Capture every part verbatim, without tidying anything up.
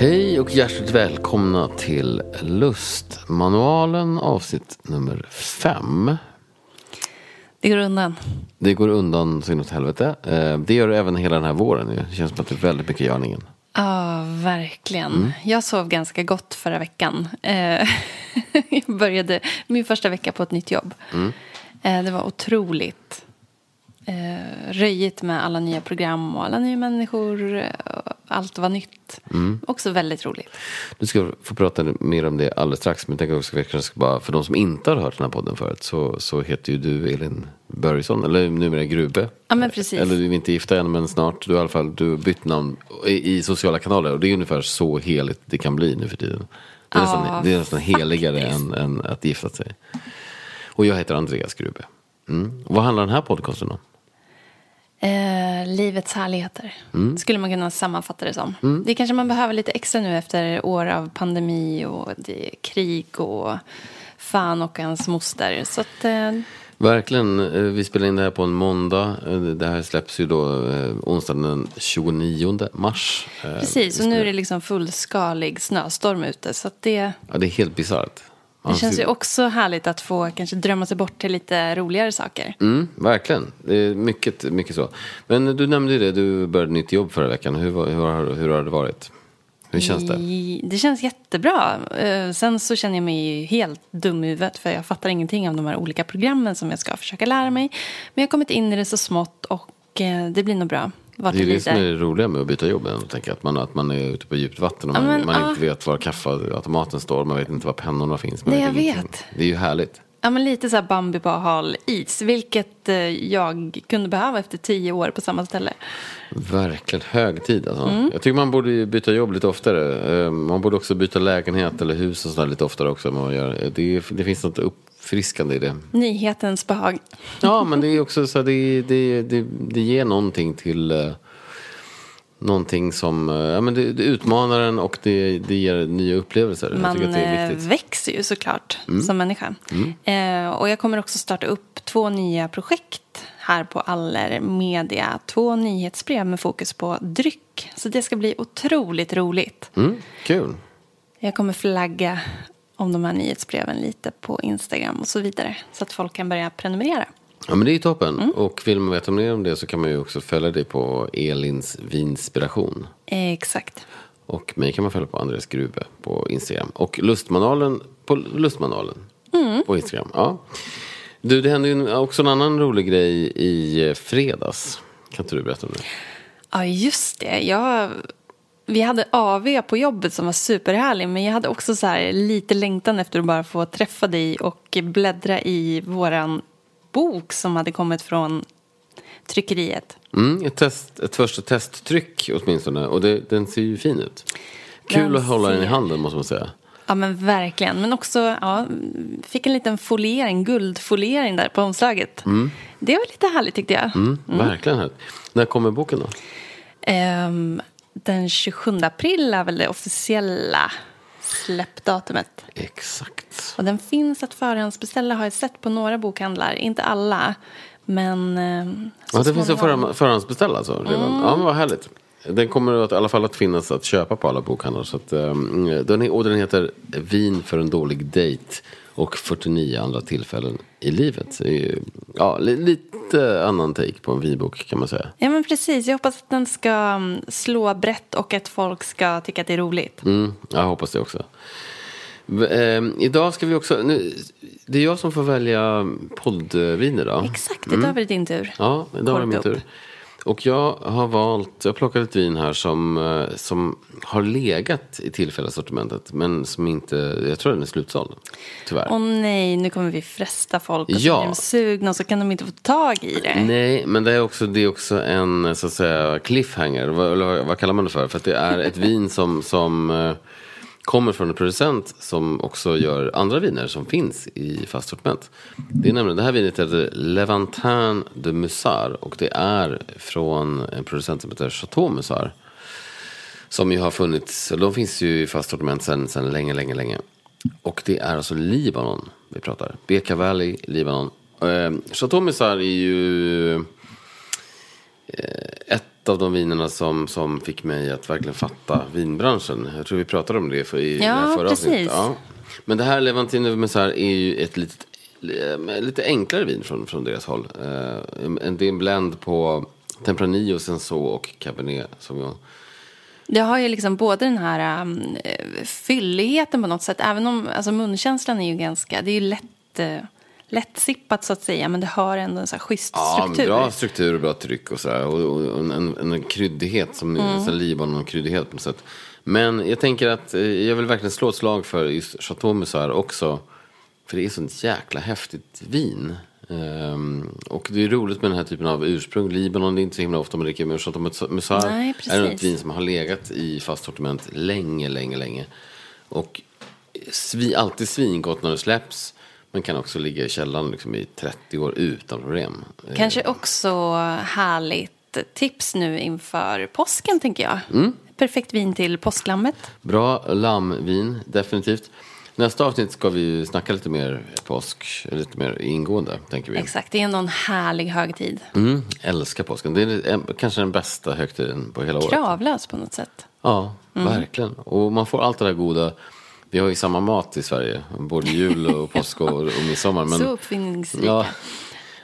Hej och hjärtligt välkomna till Lustmanualen avsnitt nummer fem. Det går undan. Det går undan så inåt helvete. Det gör det även hela den här våren. Det känns som att det är väldigt mycket görningen. Ja, oh, verkligen. Mm. Jag sov ganska gott förra veckan. Jag började min första vecka på ett nytt jobb. Mm. Det var otroligt röjigt med alla nya program och alla nya människor. Allt var nytt. Mm. Också väldigt roligt. Du ska få prata mer om det alldeles strax. Men jag tänker också att jag ska bara, för de som inte har hört den här podden förut, så, så heter ju du Elin Börjesson. Eller numera Grube. Ja, men precis. Eller du är inte gifta än, men snart. Du har i alla fall du bytt namn i, i sociala kanaler. Och det är ungefär så heligt det kan bli nu för tiden. Det är, ja, nästan, det är nästan heligare än, än att gifta sig. Och jag heter Andreas Grube. Mm. Vad handlar den här podcasten om? Eh, livets härligheter, mm. skulle man kunna sammanfatta det som. Mm. Det kanske man behöver lite extra nu efter år av pandemi och det, krig och fan och hans moster. Så att, eh... verkligen, vi spelar in det här på en måndag. Det här släpps ju då eh, onsdagen den tjugonionde mars. Eh, Precis, och nu är det liksom fullskalig snöstorm ute. Så att det... Ja, det är helt bizarrt. Det känns ju också härligt att få kanske drömma sig bort till lite roligare saker. Mm, verkligen. Det är mycket, mycket så. Men du nämnde ju det, du började nytt jobb förra veckan. Hur, hur, hur har det varit? Hur känns det? Det känns jättebra. Sen så känner jag mig helt dum i huvudet, för jag fattar ingenting av de här olika programmen som jag ska försöka lära mig. Men jag har kommit in i det så smått och det blir nog bra. Det är det lite som är roliga med att byta jobb. Jag tänker att man, att man är ute på djupt vatten och man, men, man ah. inte vet var kaffeautomaten står. Man vet inte var pennorna finns. Man Nej, vet jag ingenting. vet. Det är ju härligt. Ja, men lite så här Bambi på hal is. Vilket eh, jag kunde behöva efter tio år på samma ställe. Verkligen hög tid alltså. Mm. Jag tycker man borde byta jobb lite oftare. Man borde också byta lägenhet eller hus och sådär lite oftare också. Man gör. Det, det finns något upp. Friskande i det. Nyhetens behag. Ja, men det är också så det, det, det, det ger någonting till eh, någonting som eh, ja, men det, det utmanar en och det, det ger nya upplevelser. Man jag att det är växer ju såklart mm. som människa. Mm. Eh, och jag kommer också starta upp två nya projekt här på Aller Media. Två nyhetsbrev med fokus på dryck. Så det ska bli otroligt roligt. Mm, kul. Jag kommer flagga om de här nyhetsbreven lite på Instagram och så vidare. Så att folk kan börja prenumerera. Ja, men det är ju toppen. Mm. Och vill man veta mer om det så kan man ju också följa det på Elins Vinspiration. Eh, exakt. Och mig kan man följa på Andreas Grube på Instagram. Och Lustmanualen på Lustmanualen mm. på Instagram. Ja. Du, det hände ju också en annan rolig grej i fredags. Kan inte du berätta om det? Ja, just det. Jag... Vi hade A V på jobbet som var superhärlig, men jag hade också så här lite längtan efter att bara få träffa dig och bläddra i våran bok som hade kommit från tryckeriet. Mm, ett, test, ett första testtryck åtminstone, och det, den ser ju fin ut. Kul den att hålla ser... den i handen måste man säga. Ja, men verkligen. Men också, ja, fick en liten foliering, guldfoliering där på omslaget. Mm. Det var lite härligt tyckte jag. Mm, verkligen härligt. Mm. När kommer boken då? Ehm... Den tjugosjunde april är väl det officiella släppdatumet. Exakt. Och den finns att förhandsbeställa, har jag sett på några bokhandlar. Inte alla, men... Ja, det finns att förhand, förhandsbeställa alltså. Mm. Ja, men vad härligt. Den kommer att, i alla fall att finnas att köpa på alla bokhandlar. Så att, den är, och den heter Vin för en dålig dejt och fyrtionio andra tillfällen i livet. Ja, lite annan take på en vinbok kan man säga. Ja, men precis. Jag hoppas att den ska slå brett och att folk ska tycka att det är roligt. Mm, jag hoppas det också. Ehm, idag ska vi också... Nu, det är jag som får välja poddvin idag. Exakt, idag mm. var det din tur. Ja, idag var det min tur. Och jag har valt, jag plockade ett vin här som, som har legat i tillfällesortimentet. Men som inte, jag tror den är slutsåld, tyvärr. Åh nej, nu kommer vi fresta folk och ja. så blir de sugna och så kan de inte få tag i det. Nej, men det är också, det är också en så att säga cliffhanger, vad, vad kallar man det för? För att det är ett vin som, som kommer från en producent som också gör andra viner som finns i fast sortiment. Det är nämligen, det här vinet heter Levantin de Musar och det är från en producent som heter Château Musar som ju har funnits, de finns ju i fast sortiment sedan sedan länge, länge, länge. Och det är alltså Libanon vi pratar. Bekaa Valley, Libanon. Château Musar är ju ett ett av de vinerna som, som fick mig att verkligen fatta vinbranschen. Jag tror vi pratade om det för, i ja, det förra avsnittet. Ja, precis. Men det här Levantin de Musar är ju ett litet, lite enklare vin från, från deras håll. Uh, en, det är en blend på Tempranillo, Senso och Cabernet som jag... Det har ju liksom både den här um, fylligheten på något sätt. Även om alltså munkänslan är ju ganska... Det är ju lätt... Uh, lättsippat så att säga, men det har ändå en så här schysst ja, struktur. Ja, bra struktur och bra tryck och så här, och, och en, en kryddighet som mm. en sån Libanon kryddighet på något sätt. Men jag tänker att jag vill verkligen slå ett slag för just Château Musar också, för det är sånt jäkla häftigt vin. Um, och det är roligt med den här typen av ursprung. Libanon, det är inte så himla ofta man dricker, men Château Musar är ett vin som har legat i fast sortiment länge, länge, länge. Och svi, alltid svingott när det släpps. Man kan också ligga i källaren liksom i trettio år utan problem. Kanske också härligt tips nu inför påsken, tänker jag. Mm. Perfekt vin till påsklammet. Bra lammvin, definitivt. Nästa avsnitt ska vi snacka lite mer påsk, lite mer ingående, tänker vi. Exakt, det är någon härlig högtid. Mm, älskar påsken. Det är en, kanske den bästa högtiden på hela året. Kravlös på något sätt. Ja, mm. verkligen. Och man får allt det där goda... Vi har ju samma mat i Sverige, både jul och påsk och, och midsommar. Men, så uppfinningsrika. Ja,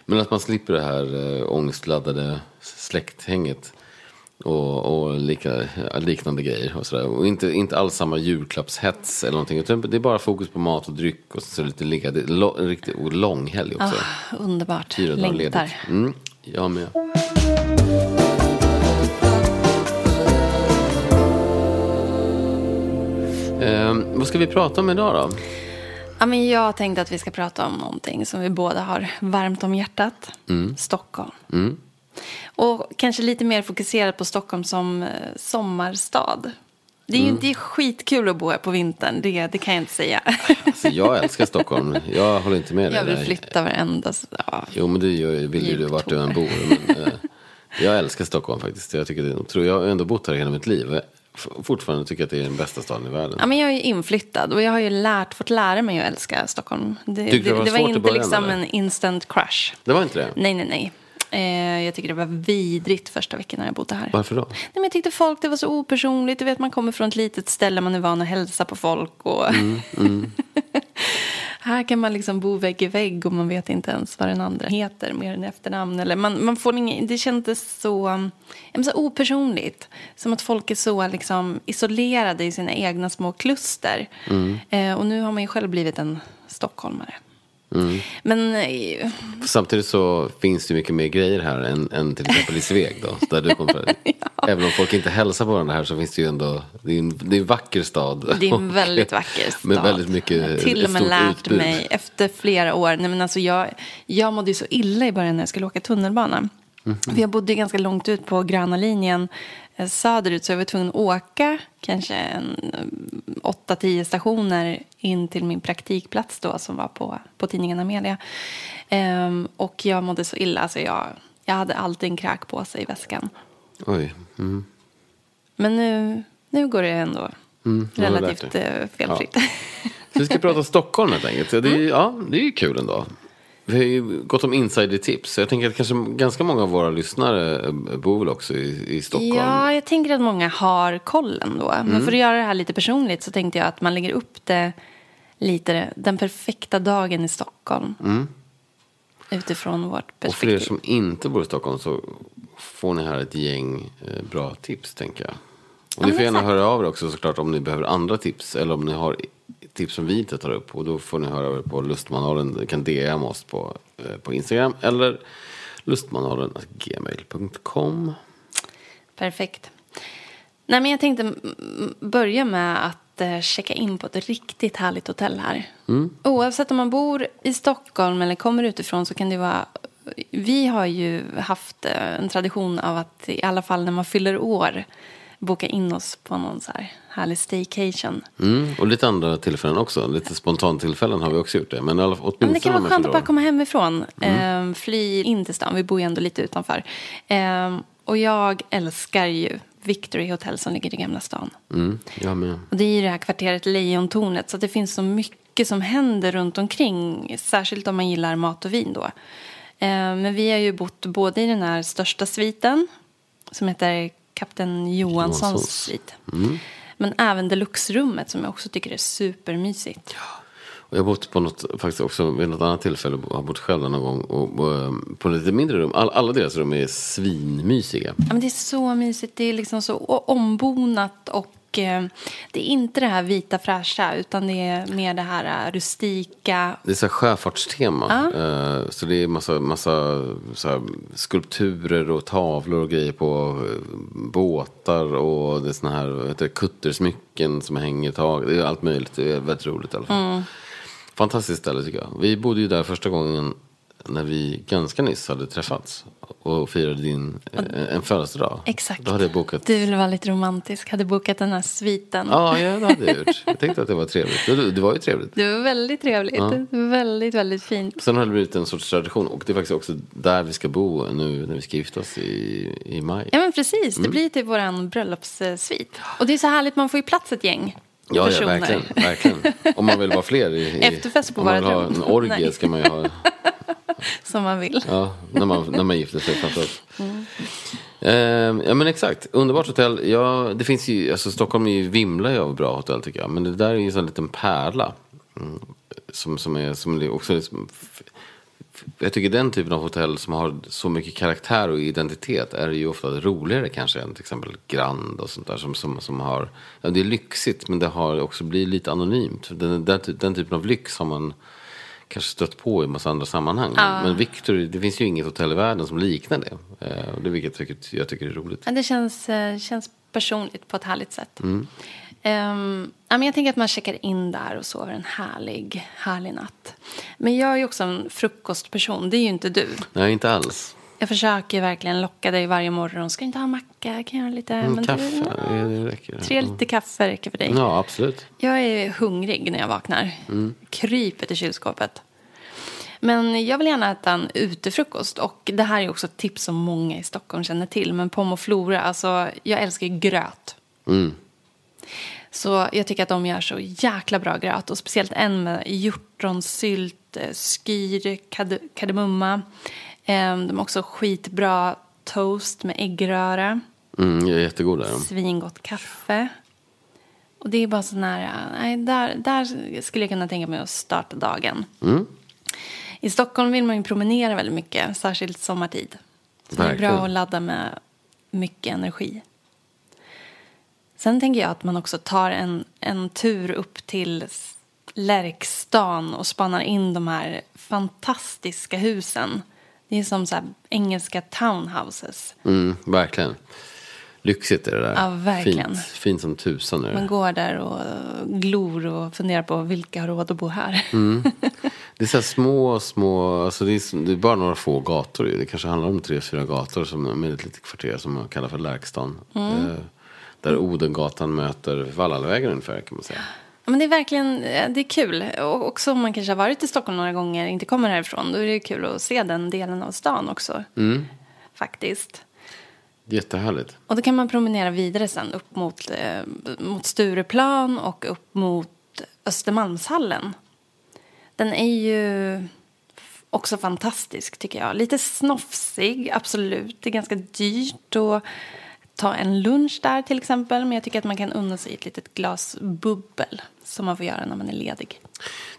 men att man slipper det här äh, ångestladdade släkthänget och, och lika, liknande grejer. Och, så där. Och inte, inte alls samma julklappshets eller någonting. Utan det är bara fokus på mat och dryck och så lite ligga. Det är lo, en riktigt lång helg också. Oh, underbart, längtar. Mm, jag med. Eh, vad ska vi prata om idag då? Ja, men jag tänkte att vi ska prata om någonting som vi båda har varmt om hjärtat. Mm. Stockholm. Mm. Och kanske lite mer fokuserat på Stockholm som sommarstad. Det är mm. ju det är skitkul att bo här på vintern, det, det kan jag inte säga. Alltså, jag älskar Stockholm, jag håller inte med dig. Jag vill där. flytta varenda... Ja. Jo, men det vill ju du vart du än bor. Men, eh, jag älskar Stockholm faktiskt. Jag, tycker det, tror jag har ändå bott här hela mitt liv. Fortfarande tycker jag att det är den bästa staden i världen. Ja, men jag är ju inflyttad och jag har ju lärt, fått lära mig att älska Stockholm. Det, det, det var, det var inte liksom en instant crush. Det var inte det? Nej, nej, nej. Eh, jag tycker det var vidrigt första veckan när jag bodde här. Varför då? Nej, men jag tyckte folk, det var så opersonligt. Du vet, man kommer från ett litet ställe, man är van att hälsa på folk. Och mm, mm. Här kan man liksom bo vägg i vägg och man vet inte ens vad den andra heter mer än efternamn. Eller man, man får ingen, det kändes så, så opersonligt. Som att folk är så liksom isolerade i sina egna små kluster. Mm. Eh, och nu har man ju själv blivit en stockholmare. Mm. Men eh, samtidigt så finns det mycket mer grejer här än, än till exempel i Sveg då, där du kom från. Ja. Även om folk inte hälsar på varandra här så finns det ju ändå, det är en, det är en vacker stad. Det är en väldigt vacker stad. Med väldigt mycket, till och med lärt utbud. Mig efter flera år. Nej, men alltså jag, jag mådde ju så illa i början när jag skulle åka tunnelbanan. Mm-hmm. För jag bodde ganska långt ut på Gröna linjen söderut, så jag var tvungen att åka kanske åtta till tio stationer in till min praktikplats då, som var på, på tidningen Amelia. Ehm, och jag mådde så illa, så jag, jag hade alltid en kräk på sig i väskan. Oj. Mm. Men nu, nu går det ändå mm, relativt felfritt. Ja. Vi ska prata Stockholm helt enkelt. Det är, mm. ja, det är ju kul ändå. Vi har ju gått om insider-tips. Jag tänker att kanske ganska många av våra lyssnare bor väl också i, i Stockholm. Ja, jag tänker att många har kollen då. Mm. Men för att göra det här lite personligt så tänkte jag att man lägger upp det lite den perfekta dagen i Stockholm. Mm. Utifrån vårt perspektiv. Och för er som inte bor i Stockholm så får ni här ett gäng bra tips, tänker jag. Och ja, ni får gärna exakt. höra av er också såklart om ni behöver andra tips eller om ni har... tips som vi inte tar upp, och då får ni höra över på Lustmanualen, ni kan D M oss på, eh, på Instagram eller lustmanualen at gmail dot com. Perfekt. Nej, men jag tänkte börja med att eh, checka in på ett riktigt härligt hotell här. Mm. Oavsett om man bor i Stockholm eller kommer utifrån så kan det vara, vi har ju haft en tradition av att i alla fall när man fyller år boka in oss på någon så här härlig staycation. Mm, och lite andra tillfällen också. Lite spontan tillfällen har vi också gjort det. Men, alla, åtminstone men det kan vara skönt att bara komma hemifrån. Mm. Ehm, fly in till stan. Vi bor ju ändå lite utanför. Ehm, och jag älskar ju Victory Hotel som ligger i Gamla stan. Mm, jag med. Och det är ju det här kvarteret Lejontorget. Så det finns så mycket som händer runt omkring. Särskilt om man gillar mat och vin då. Ehm, men vi har ju bott både i den här största sviten som heter Kapten Johanssons hytt. Mm. Men även deluxe-rummet som jag också tycker är supermysigt. Ja. Och jag bott på något, faktiskt också vid något annat tillfälle, har bott själv någon gång och, och på lite mindre rum. All, alla deras rum är svinmysiga. Ja, men det är så mysigt, det är liksom så ombonat och det är inte det här vita fräscha utan det är mer det här rustika. Det är så här sjöfartstema. Ja. Så det är massa, massa så här skulpturer och tavlor och grejer på båtar och det är såna här kuttersmycken som hänger i tag. Det är allt möjligt. Det är väldigt roligt i alla fall. Mm. Fantastiskt ställe tycker jag. Vi bodde ju där första gången när vi ganska nyss hade träffats och firade din en födelsedag. Exakt. Då hade jag bokat... Du ville vara lite romantisk. Hade bokat den här sviten. Ja, ja, det hade jag gjort. Jag tänkte att det var trevligt. Det, det var ju trevligt. Det var väldigt trevligt. Ja. Väldigt, väldigt fint. Sen har det blivit en sorts tradition. Och det är faktiskt också där vi ska bo nu när vi ska gifta oss i, i maj. Ja, men precis. Mm. Det blir typ vår bröllopssvit. Och det är så härligt. Man får ju plats ett gäng. Ja, ja, verkligen, verkligen. Om man vill vara fler i, i efterfest på våra rum. En orgie ska man ju ha. Som man vill. Ja, när man, när man gifter sig framförallt. Mm. Eh, ja, men exakt. Underbart hotell. Ja, det finns ju, alltså Stockholm är ju vimla ju av bra hotell tycker jag. Men det där är ju så en liten pärla. Mm, som, som är som också liksom, jag tycker den typen av hotell som har så mycket karaktär och identitet är ju ofta roligare kanske än till exempel Grand och sånt där som, som, som har, ja, det är lyxigt men det har också blivit lite anonymt. Den, den, den typen av lyx har man kanske stött på i massa andra sammanhang. Ja. Men Victory, det finns ju inget hotell i världen som liknar det. Det vilket jag tycker, jag tycker är roligt. Ja, det känns, känns personligt på ett härligt sätt. Mm. Um, ja, men jag tänker att man checkar in där och sover en härlig, härlig natt. Men jag är ju också en frukostperson. Det är ju inte du. Nej, inte alls. Jag försöker verkligen locka dig varje morgon. Ska inte ha macka? Kan jag ha lite... Mm, men kaffe, du, ja, det räcker. Tre lite kaffe räcker för dig. Ja, absolut. Jag är hungrig när jag vaknar. Mm. Kryper till kylskåpet. Men jag vill gärna äta en utefrukost. Och det här är också ett tips som många i Stockholm känner till. Men Pomoflora, alltså jag älskar gröt. Mm. Så jag tycker att de gör så jäkla bra gröt. Och speciellt en med hjortronsylt, skyr, kad- kardemumma. De har också skitbra toast med äggröra. Mm, jag är jättegod där. Svingott kaffe. Och det är bara sån här... Nej, där, där skulle jag kunna tänka mig att starta dagen. Mm. I Stockholm vill man ju promenera väldigt mycket. Särskilt sommartid. Så det är bra att ladda med mycket energi. Sen tänker jag att man också tar en, en tur upp till Lärkstan och spanar in de här fantastiska husen. Det är som så här engelska townhouses. Mm, verkligen. Lyxigt är det där. Ja, verkligen. Fint, fint som tusan nu. Man går där och glor och funderar på vilka har råd att bo här. Mm. Det är så här små, små... Alltså det, är, det är bara några få gator. Det kanske handlar om tre, fyra gator som, med ett litet kvarter som man kallar för Lärkstan. Mm. Eh, där Odengatan möter Vallalvägen ungefär kan man säga. Ja, men det är verkligen, det är kul. Och också om man kanske har varit i Stockholm några gånger, inte kommer härifrån, då är det kul att se den delen av stan också. Mm. Faktiskt. Jättehärligt. Och då kan man promenera vidare sen upp mot, eh, mot Stureplan och upp mot Östermalmshallen. Den är ju också fantastisk tycker jag. Lite snofsig, absolut. Det är ganska dyrt och... Ta en lunch där till exempel. Men jag tycker att man kan unna sig ett litet glas bubbel. Som man får göra när man är ledig.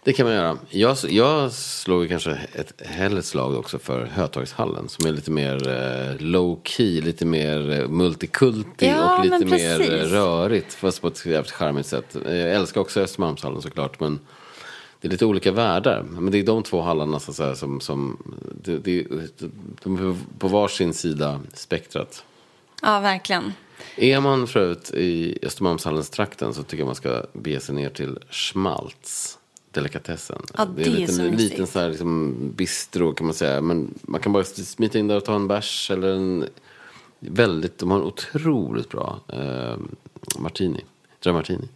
Det kan man göra. Jag, jag slog kanske ett hellre slag också för Hötorgshallen. Som är lite mer eh, low-key. Lite mer multikulti. Ja, och lite mer rörigt. Fast på ett jävligt charmigt sätt. Jag älskar också Östermalmshallen såklart. Men det är lite olika världar. Men det är de två hallarna så att säga, som... som det, det, de är på varsin sida spektrat. Ja, verkligen. Är man förut i Östermalmshallens trakten så tycker jag man ska bege sig ner till Schmaltz, delikatessen. Ja, det, det är en liten, liten så här liksom bistro kan man säga. Men man kan bara smita in där och ta en bärs eller en väldigt, de har en otroligt bra eh, martini, dry martini.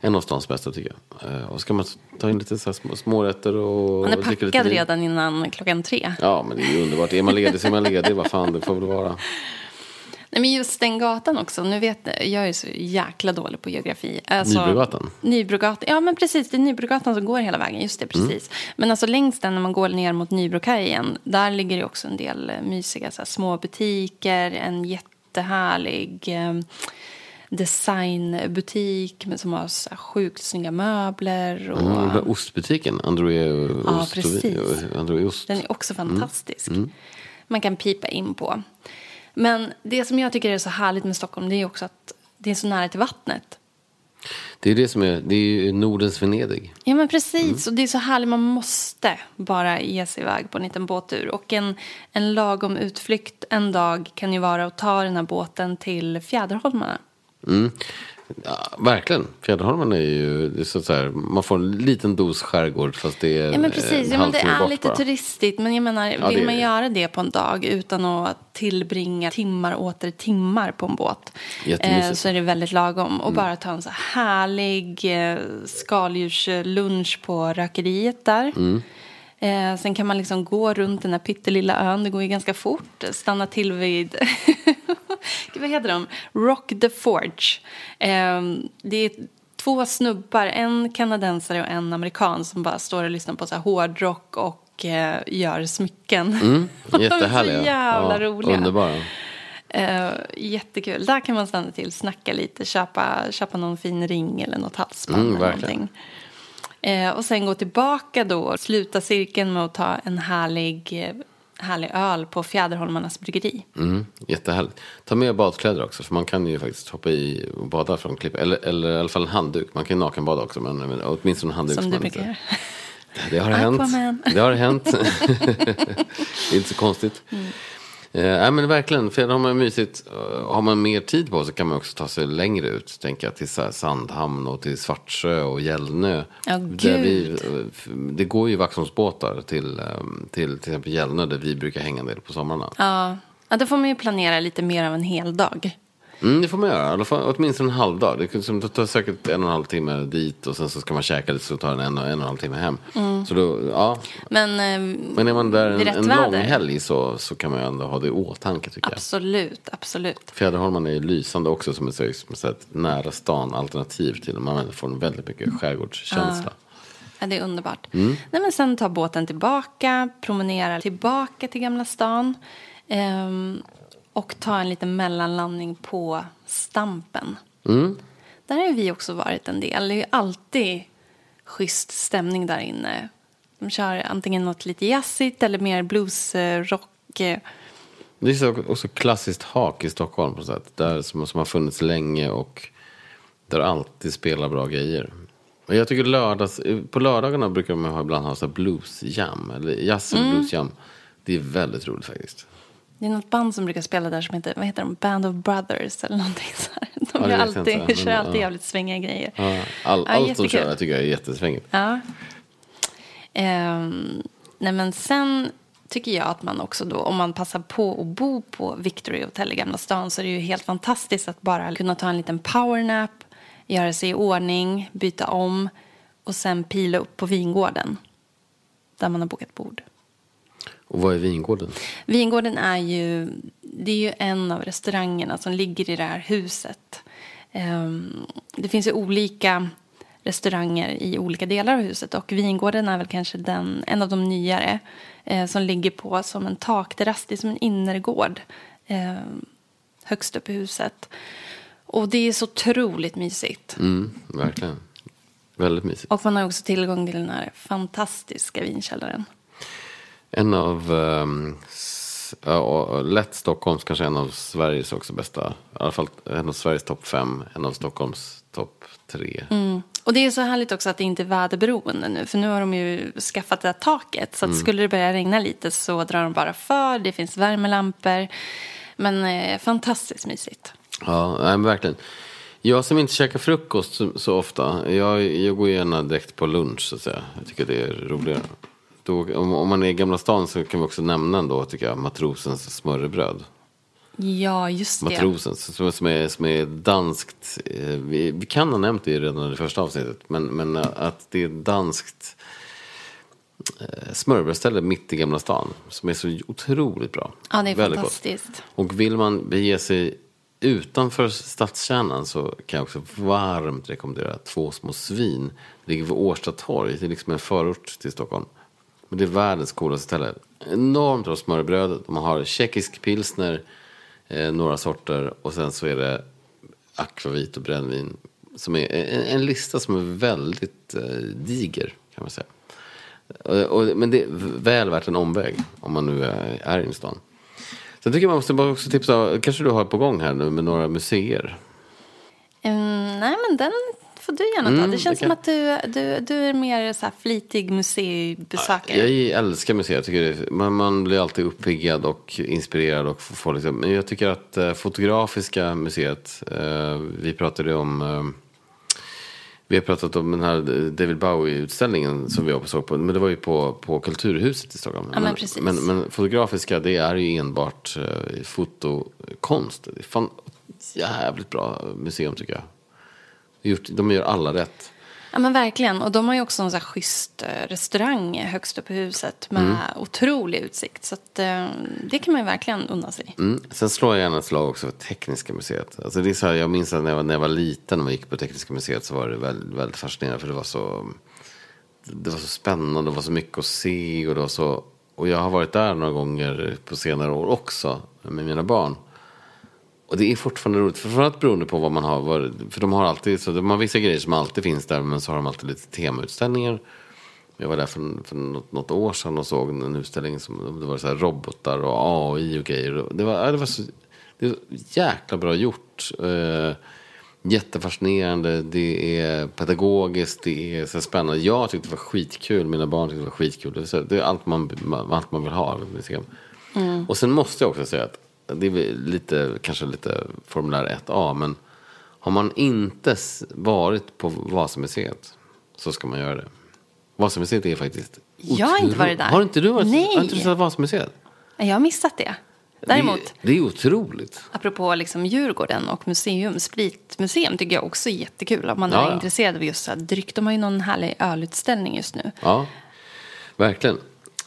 En av stans bästa tycker jag. Eh, och så kan man ta in lite så här små, smårätter och... Man är packad redan innan klockan tre. Ja, men det är ju underbart. Är man ledig så är man ledig. Vad fan, det får väl vara... Nej, men just den gatan också. Nu vet jag, jag är så jäkla dålig på geografi. Alltså, Nybrogatan? Nybrogatan. Ja, men precis. Det är Nybrogatan som går hela vägen. Just det, precis. Mm. Men alltså längst den när man går ner mot Nybrokajen, där ligger det också en del mysiga så här, små butiker, en jätte jättehärlig eh, designbutik men som har så här sjukt snygga möbler. Och mm, den där ostbutiken, Andreas Ost. Ja, precis. Andreas Ost. Den är också fantastisk. Mm. Mm. Man kan pipa in på. Men det som jag tycker är så härligt med Stockholm, det är också att det är så nära till vattnet. Det är det som är, det är ju Nordens Venedig. Ja, men precis. Mm. Och det är så härligt, man måste bara ge sig iväg på en liten båttur. Och en, en lagom utflykt en dag kan ju vara att ta den här båten till Fjäderholmarna. Mm. Ja, verkligen. Fjäderholmarna är ju, det är så här, man får en liten dos skärgård fast det är. Ja, men precis. Ja, men det är lite bara turistigt, men jag menar, ja, vill man det. göra det på en dag utan att tillbringa timmar åter timmar på en båt, eh, så är det väldigt lagom. Och mm. bara ta en så härlig eh, skaldjurslunch på rökeriet där. Mm. Eh, sen kan man liksom gå runt den här pyttelilla ön. Det går ju ganska fort. Stanna till vid vad heter de? Rock the Forge. Eh, det är två snubbar, en kanadensare och en amerikan, som bara står och lyssnar på så här hårdrock och eh, gör smycken. Mm, jättehärliga. De är så jävla ja, roliga. Underbara. Eh, jättekul. Där kan man stanna till, snacka lite, köpa, köpa någon fin ring eller något halsband mm, eller någonting. Eh, och sen gå tillbaka då, sluta cirkeln med att ta en härlig, härlig öl på Fjäderholmarnas bryggeri. Mm, jättehärligt. Ta med badkläder också, för man kan ju faktiskt hoppa i och bada från klipp. Eller, eller i alla fall en handduk. Man kan ju nakenbada också, men, men åtminstone en handduk. Som, som du brukar göra. Det har hänt. Det har hänt. Det är inte så konstigt. Mm. Eh, nej, men verkligen, Fjäderholmarna är mysigt. Har man mer tid på så kan man också ta sig längre ut, tänka till så här Sandhamn och till Svartsjö och Gällnö. Oh, där vi, det går ju Vaxholmsbåtar till, till till exempel Gällnö, där vi brukar hänga en del på sommarna. Ja, ja, då får man ju planera lite mer av en hel dag. Mm, det får man göra, får, åtminstone en halv dag. Det tar säkert en och en halv timme dit, och sen så ska man käka lite, så tar det en och en halv timme hem. Mm. Så då, ja. Men, Men är man där en, en lång helg så, så kan man ju ändå ha det i åtanke, tycker absolut, jag. Absolut, absolut. Fjäderholmen är ju lysande också, som ett, som ett nära stan alternativ till. Man får väldigt mycket skärgårdskänsla. Ja. Ja, det är underbart. Mm. Nej, men sen ta båten tillbaka, promenera tillbaka till Gamla stan. Ehm... Och ta en liten mellanlandning på Stampen. Mm. Där har vi också varit en del. Det är ju alltid schysst stämning där inne. De kör antingen något lite jazzigt eller mer bluesrock. Det är så, också klassiskt hak i Stockholm på sätt. Där som, som har funnits länge och där alltid spelar bra grejer. Och jag tycker lördags, på lördagarna brukar man ibland ha så här bluesjam. Eller jazz och mm. bluesjam. Det är väldigt roligt faktiskt. Det är något band som brukar spela där som heter, vad heter de? Band of Brothers eller någonting så här. De ja, gör alltid, men, kör alltid ja. jävligt svängiga grejer. Ja, all, ja, allt de kör jag tycker jag är jättesvängigt. Ja. Ehm, nej, men sen tycker jag att man också då, om man passar på att bo på Victory Hotel i Gamla stan, så är det ju helt fantastiskt att bara kunna ta en liten powernap, göra sig i ordning, byta om och sen pila upp på Vingården där man har bokat bord. Och vad är Vingården? Vingården är ju, det är ju en av restaurangerna som ligger i det här huset. Det finns ju olika restauranger i olika delar av huset. Och Vingården är väl kanske den, en av de nyare som ligger på som en takterrass. Det är som en innergård högst upp i huset. Och det är så otroligt mysigt. Mm, verkligen. Väldigt mysigt. Och man har också tillgång till den här fantastiska vinkällaren. En av um, s- uh, lätt Stockholms, kanske en av Sveriges också bästa, i alla fall en av Sveriges topp fem, en av Stockholms topp tre. Mm. Och det är så härligt också att det inte är väderberoende nu, för nu har de ju skaffat det här taket, så att mm. skulle det börja regna lite så drar de bara för, det finns värmelampor, men eh, fantastiskt mysigt. Ja, nej, men verkligen. Jag som inte käkar frukost så, så ofta, jag, jag går gärna direkt på lunch så att säga, jag tycker det är roligare. Om man är i Gamla stan så kan vi också nämna då, tycker jag, Matrosens smörrebröd. Ja, just det. Matrosens, som är, som är danskt. Vi, vi kan ha nämnt det redan i det första avsnittet. Men, men att det är danskt smörrebrödställe mitt i Gamla stan. Som är så otroligt bra. Ja, det är väldigt fantastiskt. Gott. Och vill man bege sig utanför stadskärnan så kan jag också varmt rekommendera Två små svin. Det ligger vid Årsta torg. Det är liksom en förort till Stockholm. Men det är världens coolaste ställe. Enormt bra smörbröd. De har tjeckisk pilsner, eh, några sorter, och sen så är det akvavit och brännvin som är en, en lista som är väldigt eh, diger, kan man säga. Och, och, men det är väl värt en omväg om man nu är, är i stan. Sen tycker jag man måste bara också tipsa, kanske du har på gång här nu med några museer. Mm, nej, men den får du gärna ta. Mm, det känns det som att du, du, du är mer så här flitig museibesökare. Jag älskar museer, tycker det. Man, man blir alltid uppiggad och inspirerad. Och får liksom, men jag tycker att eh, Fotografiska museet, eh, vi pratade om... Eh, Vi har pratat om den här David Bowie-utställningen som vi har såg på. Men det var ju på, på Kulturhuset i Stockholm. Ja, men, men, men, men Fotografiska, det är ju enbart eh, fotokonst. Det är fan jävligt bra museum, tycker jag. De, gjort, de gör alla rätt. Ja, men verkligen. Och de har ju också en sån här schysst restaurang högst upp på huset med mm. otrolig utsikt. Så att, eh, det kan man ju verkligen unna sig. Mm. Sen slår jag gärna ett slag också för Tekniska museet. Alltså det är så här, jag minns att när jag, var, när jag var liten och man gick på Tekniska museet så var det väldigt, väldigt fascinerande. För det var så, det var så spännande, det var så mycket att se. Och, det var så, och jag har varit där några gånger på senare år också med mina barn. Och det är fortfarande roligt, för att beroende på vad man har, för de har alltid, så de har vissa grejer som alltid finns där, men så har de alltid lite temautställningar. Jag var där för, för något, något år sedan och såg en utställning som det var så här robotar och A I och grejer. Det var, det var så det var jäkla bra gjort. Eh, jättefascinerande, det är pedagogiskt, det är så spännande. Jag tyckte det var skitkul, mina barn tyckte det var skitkul. Det är, så, det är allt, man, allt man vill ha. Mm. Och sen måste jag också säga att det är lite, kanske lite formulär ett A, men har man inte varit på Vasamuseet så ska man göra det. Vasamuseet är faktiskt otroligt. Jag har inte varit där. Har inte du varit? Nej. Har inte du sett Vasamuseet? Jag har missat det. Däremot. Det, det är otroligt. Apropå liksom Djurgården och museum, spritmuseum tycker jag också är jättekul om man ja, är ja. intresserad av just så här dryck. De har ju någon härlig ölutställning just nu. Ja, verkligen.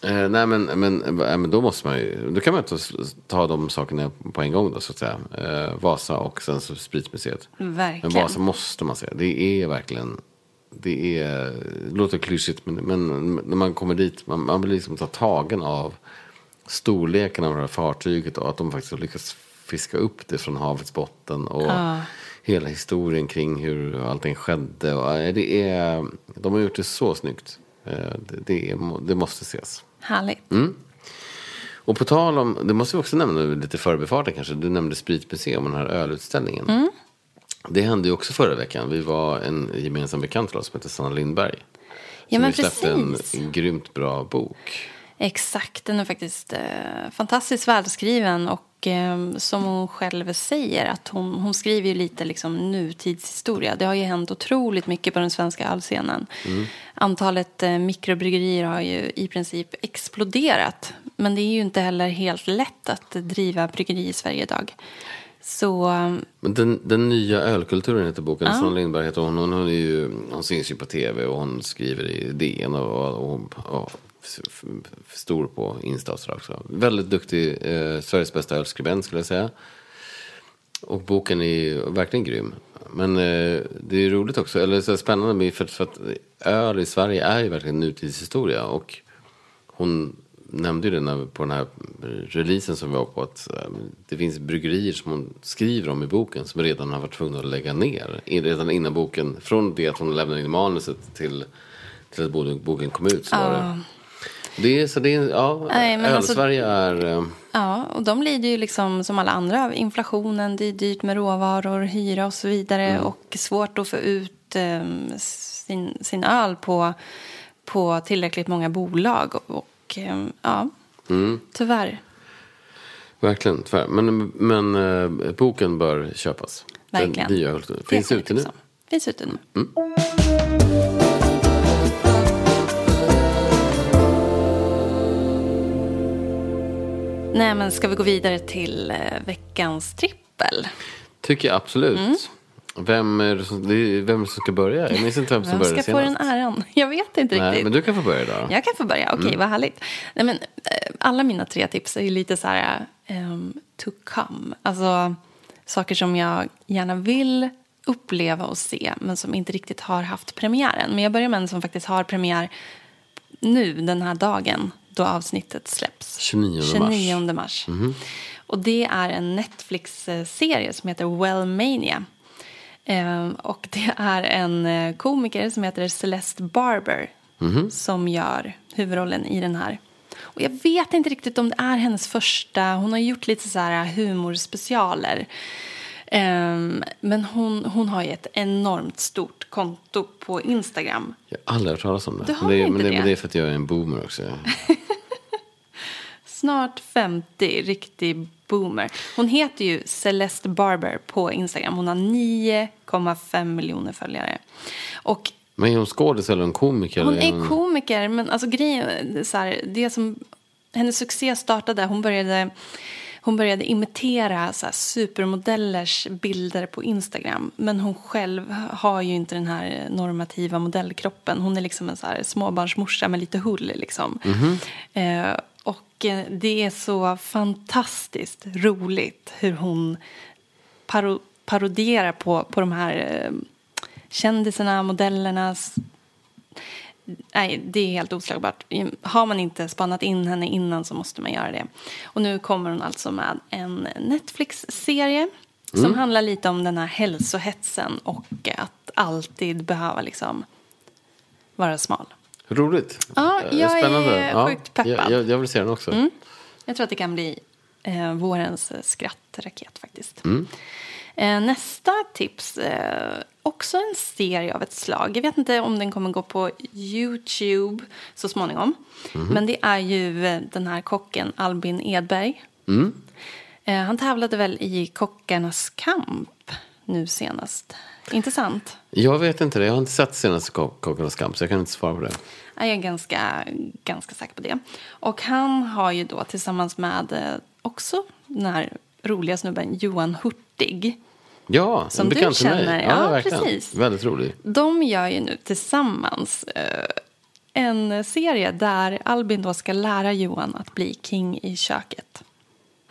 Eh, nej men, men, men då måste man ju, då kan man ju ta, ta de sakerna på en gång då, så att säga. Eh, Vasa och sen så Spritmuseet. Verkligen. Men Vasa måste man säga. Det är verkligen, det är, det låter klyschigt, men, men när man kommer dit, man, man blir liksom ta tagen av storleken av det här fartyget och att de faktiskt har lyckats fiska upp det från havets botten och ah. hela historien kring hur allting skedde. Och det är, de har gjort det så snyggt. Eh, det, det, är, det måste ses. Härligt. Mm. Och på tal om, det måste vi också nämna lite förbifarten kanske. Du nämnde Spritmuseum och den här ölutställningen. Mm. Det hände ju också förra veckan. Vi var en gemensam bekant till oss som heter Sanna Lindberg. Ja, men precis. Som släppte en grymt bra bok. Exakt, den är faktiskt eh, fantastiskt välskriven. Och eh, som hon själv säger, att hon, hon skriver ju lite liksom nutidshistoria. Det har ju hänt otroligt mycket på den svenska ölscenen. Mm. Antalet eh, mikrobryggerier har ju i princip exploderat. Men det är ju inte heller helt lätt att driva bryggeri i Sverige idag. Så... Men den, den nya ölkulturen heter boken. Ja. Sanna Lindberg heter hon. Hon, hon, är ju, hon syns ju på tv och hon skriver i D N och... och, och stor på Insta också. Väldigt duktig, eh, Sveriges bästa ölskribent skulle jag säga. Och boken är verkligen grym. Men eh, det är roligt också, eller så spännande, för, för att öl i Sverige är ju verkligen nutidshistoria. Och hon nämnde ju det när, på den här releasen som vi var på, att eh, det finns bryggerier som hon skriver om i boken som redan har varit tvungna att lägga ner redan innan boken, från det att hon lämnade in manuset till, till att boken kom ut, så var det. Det är, så det är, ja, nej, men alltså, Sverige är... Ja, och de lider ju liksom som alla andra av inflationen. Det är dyrt med råvaror, hyra och så vidare. Mm. Och svårt att få ut eh, sin, sin öl på, på tillräckligt många bolag. Och eh, ja, mm. tyvärr. Verkligen, tyvärr. Men, men eh, boken bör köpas. Verkligen. Den, nya, finns ute nu. Finns ute nu. Mm. Nej, men ska vi gå vidare till veckans trippel? Tycker jag absolut. Mm. Vem är det som, det är, vem som ska börja? Jag minns inte vem som började senast. Vem ska få den äran? Jag vet inte Nej, riktigt. Men du kan få börja då. Jag kan få börja, okej, okay, mm. vad härligt. Nej, men alla mina tre tips är ju lite så här um, to come. Alltså saker som jag gärna vill uppleva och se, men som inte riktigt har haft premiären. Men jag börjar med en som faktiskt har premiär nu, den här dagen. Då avsnittet släpps. tjugonionde mars. tjugonionde mars. Mm-hmm. Och det är en Netflix-serie som heter Wellmania. Och det är en komiker som heter Celeste Barber mm-hmm. som gör huvudrollen i den här. Och jag vet inte riktigt om det är hennes första. Hon har gjort lite så här humorspecialer. Um, men hon, hon har ju ett enormt stort konto på Instagram. Jag har aldrig hört talas om det. Du har men det, inte men det, det. Men det är för att jag är en boomer också. Snart femtio, riktig boomer. Hon heter ju Celeste Barber på Instagram. Hon har nio komma fem miljoner följare. Och men är hon skådis eller en komiker? Hon är komiker, men alltså grejen så här, det som hennes succé startade, hon började hon började imitera så här, supermodellers bilder på Instagram, men hon själv har ju inte den här normativa modellkroppen. Hon är liksom en så här småbarnsmorsa med lite hull liksom. Mm-hmm. Eh, och det är så fantastiskt roligt hur hon paro- parodierar på på de här eh, kändisarna, modellerna. Nej, det är helt oslagbart. Har man inte spannat in henne innan så måste man göra det. Och nu kommer hon alltså med en Netflix-serie mm. som handlar lite om den här hälsohetsen och att alltid behöva liksom vara smal. Roligt. Ja, jag Spännande. är sjukt peppad. Ja, jag, jag vill se den också. Mm. Jag tror att det kan bli eh, vårens skrattraket faktiskt. Mm. Eh, nästa tips... Eh, också en serie av ett slag. Jag vet inte om den kommer gå på YouTube så småningom. Mm. Men det är ju den här kocken Albin Edberg. Mm. Eh, han tävlade väl i Kockarnas kamp nu senast. Intressant. Jag vet inte det. Jag har inte sett senaste Kockarnas kamp så jag kan inte svara på det. Jag är ganska, ganska säker på det. Och han har ju då tillsammans med också den här roliga snubben Johan Hurtig. Ja, som du känner. Mig. Ja, ja precis. Väldigt rolig. De gör ju nu tillsammans eh, en serie där Albin då ska lära Johan att bli king i köket.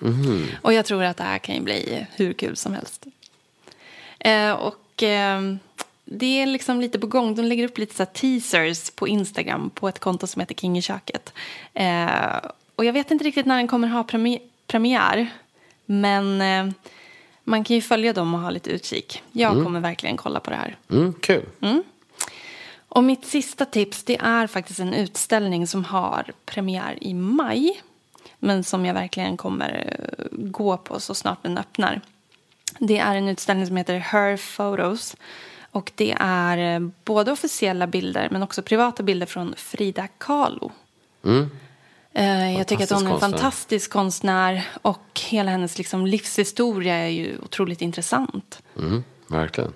Mm. Och jag tror att det här kan ju bli hur kul som helst. Eh, och eh, det är liksom lite på gång. De lägger upp lite så här teasers på Instagram på ett konto som heter King i köket. Eh, och jag vet inte riktigt när den kommer ha premi- premiär. Men... Eh, man kan ju följa dem och ha lite utkik. Jag mm. kommer verkligen kolla på det här. Mm, kul. Mm. Och mitt sista tips, det är faktiskt en utställning som har premiär i maj. Men som jag verkligen kommer gå på så snart den öppnar. Det är en utställning som heter Her Photos. Och det är både officiella bilder men också privata bilder från Frida Kahlo. Mm. Jag tycker att hon är en fantastisk konstnär och hela hennes liksom livshistoria är ju otroligt intressant. Mm, verkligen.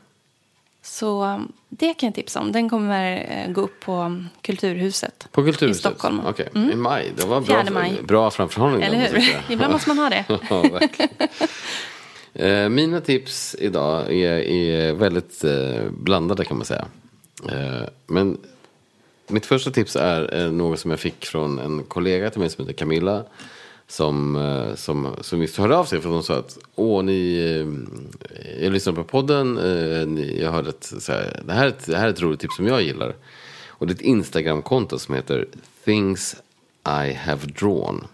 Så det kan jag tipsa om. Den kommer gå upp på Kulturhuset, på Kulturhuset. i Stockholm. Okej, okay. mm. I maj. Det var bra, maj. bra framförhållning. Eller hur? Ibland måste man ha det. Ja, verkligen. Mina tips idag är, är väldigt blandade kan man säga. Men... mitt första tips är något som jag fick från en kollega till mig som heter Camilla som, som, som just hörde av sig för att hon sa att åh, ni, jag lyssnade på podden, ni, jag hörde att så här, det, här är ett, det här är ett roligt tips som jag gillar. Och det är ett Instagram-konto som heter Things I Have Drawn.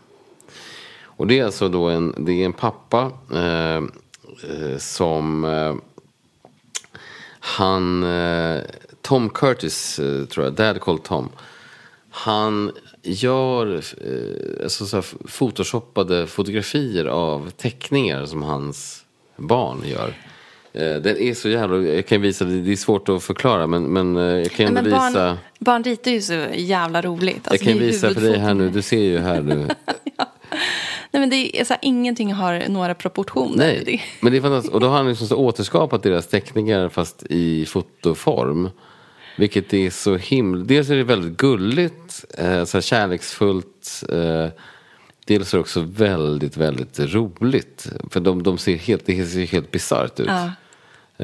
Och det är alltså då en, det är en pappa eh, som eh, han... Eh, Tom Curtis, tror jag, Dad Called Tom. Han gör eh, så så här photoshoppade fotografier av teckningar som hans barn gör. Eh, den är så jävla... Jag kan visa, det är svårt att förklara, men, men eh, jag kan men visa... Barn, barn ritar ju så jävla roligt. Alltså, jag kan visa för dig här nu, du ser ju här nu... ja. Nej, men det är så här, ingenting har några proportioner. Nej, det. Men det är fantastiskt. Och då har han liksom så återskapat deras teckningar fast i fotoform. Vilket är så himla... dels är det väldigt gulligt, eh, så här kärleksfullt. Eh, dels är det också väldigt, väldigt roligt. För de, de ser helt, det ser helt bizarrt ut. Ja.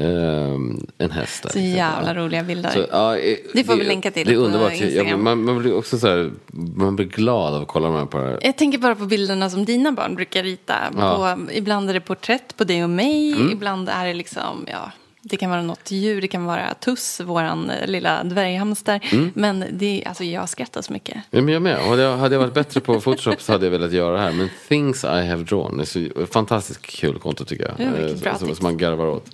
Eh, en häst där. Så jävla roliga bilder. Så, ja, eh, det får vi det, länka till. Det är underbart. Ja, man, man blir också så här, man blir glad av att kolla med på det här. Jag tänker bara på bilderna som dina barn brukar rita. Ja. På, ibland är det porträtt på dig och mig. Mm. Ibland är det liksom... ja. Det kan vara något djur, det kan vara Tuss, våran lilla dvärghamster. Mm. Men det, alltså, jag skrattar så mycket. Ja, men jag med. Och det, hade jag varit bättre på Photoshop så hade jag velat göra det här. Men Things I Have Drawn är så fantastiskt kul konto tycker jag. Mm, eh, som, som man garvar åt.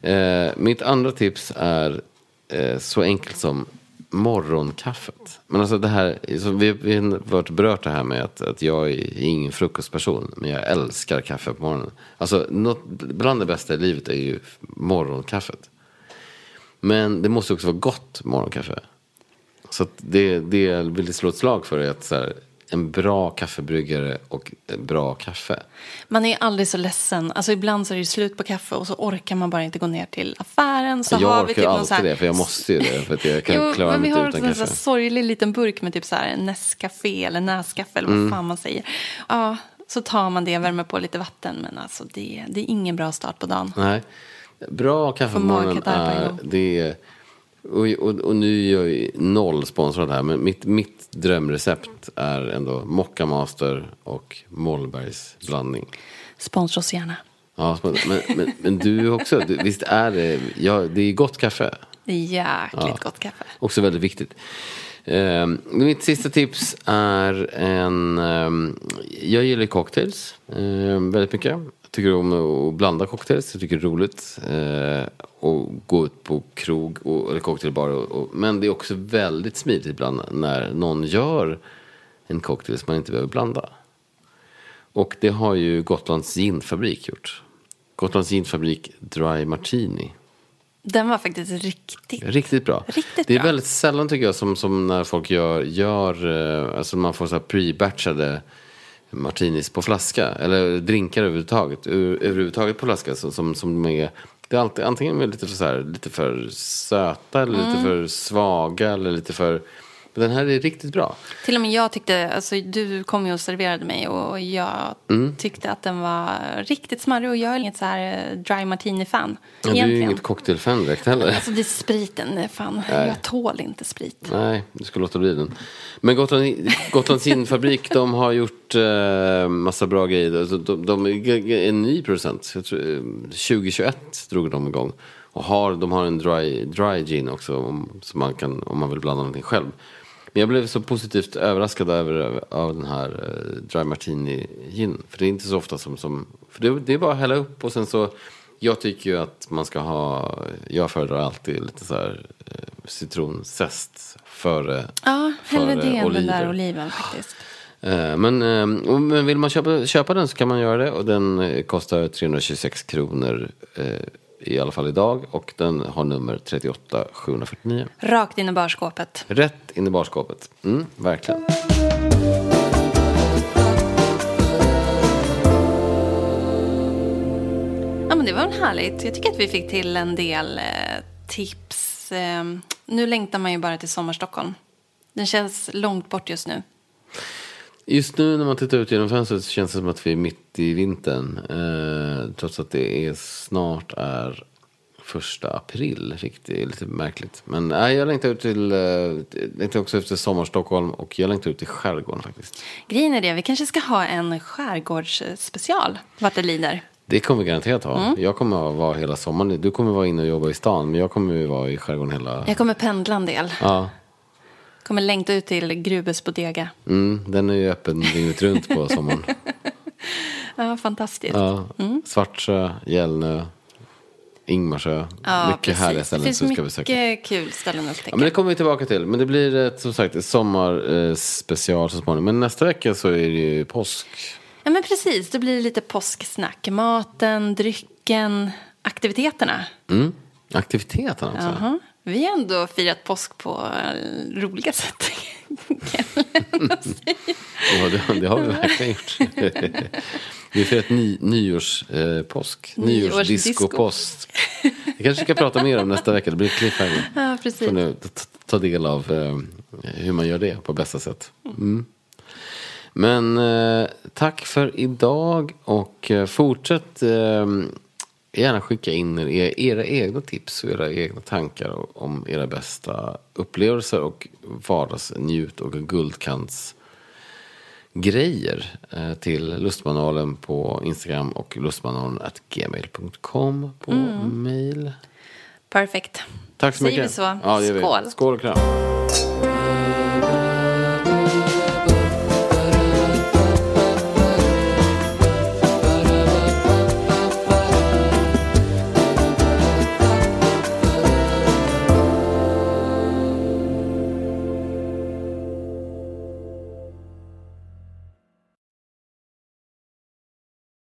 Eh, mitt andra tips är eh, så enkelt som morgonkaffet. Men alltså det här, så vi, vi har varit berört det här med att, att jag är ingen frukostperson, men jag älskar kaffe på morgonen. Alltså något, bland det bästa i livet är ju morgonkaffet. Men det måste också vara gott morgonkaffe. Så att det, det jag vill slå ett slag för är att så här, en bra kaffebryggare och bra kaffe. Man är aldrig så ledsen. Alltså ibland så är det slut på kaffe och så orkar man bara inte gå ner till affären. Så jag har orkar vi typ alltid så här... det, för jag måste ju det. För att jag kan jo, klara men mig utan kaffe. Vi har en sån sorglig liten burk med typ så här Nescafé eller Näskaffe eller vad mm. fan man säger. Ja, så tar man det, värmer på lite vatten. Men alltså det, det är ingen bra start på dagen. Nej, bra kaffe på morgonen är... Det är Och, och, och nu gör jag noll sponsrad här, men mitt, mitt drömrecept är ändå Mocca Master och Mollbergs blandning. Sponsra oss gärna. Ja, men, men, men du också. Du, visst är det, ja, det är gott kaffe. Jäkligt ja, gott kaffe. Också väldigt viktigt. Eh, mitt sista tips är en... Eh, jag gillar cocktails eh, väldigt mycket. Jag tycker om att blanda cocktails. Jag tycker det är roligt. Eh, och gå ut på krog och, eller cocktailbar. Och, och, men det är också väldigt smidigt ibland när någon gör en cocktail som man inte behöver blanda. Och det har ju Gotlands ginfabrik gjort. Gotlands ginfabrik Dry Martini. Den var faktiskt riktigt riktigt bra. Riktigt det är bra. Väldigt sällan tycker jag som, som när folk gör, gör alltså man får så här pre-batchade martinis på flaska eller drinkar överhuvudtaget över, överhuvudtaget på flaska som, som, som är, det är alltid antingen lite för, så här, lite för söta eller mm. lite för svaga eller lite för. Men den här är riktigt bra. Till och med jag tyckte, alltså du kom ju och serverade mig och jag mm. tyckte att den var riktigt smarrig och jag är inget så här dry martini-fan. Ja, du är ju inget cocktail-fan direkt heller. Alltså det är spriten, fan. Nej. Jag tål inte sprit. Nej, du skulle låta bli den. Men Gotland, Gotlands ginfabrik, de har gjort eh, massa bra grejer. De, de är en ny producent. Jag tror, tjugo tjugoett drog de igång. Och har, de har en dry, dry gin också om, som man kan, om man vill blanda någonting själv. Men jag blev så positivt överraskad över, av den här uh, Dry Martini gin. För det är inte så ofta som... som för det, det är bara att hälla upp och sen så... Jag tycker ju att man ska ha... Jag föredrar alltid lite så här uh, citronzest före ja, före det oliver. Den där oliven faktiskt. Uh, men, uh, men vill man köpa, köpa den så kan man göra det. Och den uh, kostar trehundratjugosex kronor uh, i alla fall idag. Och den har nummer trettioåtta sjuhundrafyrtionio. Rakt in i barskåpet. Rätt in i barskåpet. Mm, verkligen. Ja, men det var härligt. Jag tycker att vi fick till en del eh, tips. Eh, nu längtar man ju bara till sommar-Stockholm. Den känns långt bort just nu. Just nu när man tittar ut genom fönstret så känns det som att vi är mitt i vintern. Eh, trots att det är snart är första april. Riktigt, det är lite märkligt. Men eh, jag längtar ut till eh, också efter sommar-Stockholm och jag längtar ut till skärgården faktiskt. Grejen är det, vi kanske ska ha en skärgårdsspecial vart det lider. Det kommer vi garanterat ha. Mm. Jag kommer att vara hela sommaren. Du kommer vara inne och jobba i stan, men jag kommer ju vara i skärgården hela... Jag kommer pendla en del. Ja. Kommer längta ut till Grubes bodega. Mm, den är ju öppen dygnet runt på sommaren. Ja, fantastiskt. Ja, mm. Svartsjö, Gällnö, Ingmarsjö. Ja, mycket precis. Härliga ställen. Det finns mycket ska vi kul ställen att upptäcka. Ja, men det kommer vi tillbaka till. Men det blir ett, som sagt ett sommarspecial så småningom. Men nästa vecka så är det ju påsk. Ja, men precis. Det blir lite påsksnack. Maten, drycken, aktiviteterna. Mm, aktiviteterna också. Uh-huh. Vi har ändå firat påsk på roliga sätt. Ja, det, det har vi verkligen gjort. Vi har firat ny, nyårspåsk. Eh, Nyårsdisco-påsk. Vi kanske ska prata mer om nästa vecka. Det blir cliffhanger. Ja, precis. Får nu ta, ta del av eh, hur man gör det på bästa sätt. Mm. Men eh, tack för idag. Och eh, fortsätt... Eh, gärna skicka in er, era egna tips och era egna tankar om era bästa upplevelser och vardagsnjut och guldkants grejer till Lustmanualen på Instagram och lustmanualen at gmail dot com på mm. mail. Perfekt. Tack så mycket. Så. Ja, det är vi. Skål. Skål och kram.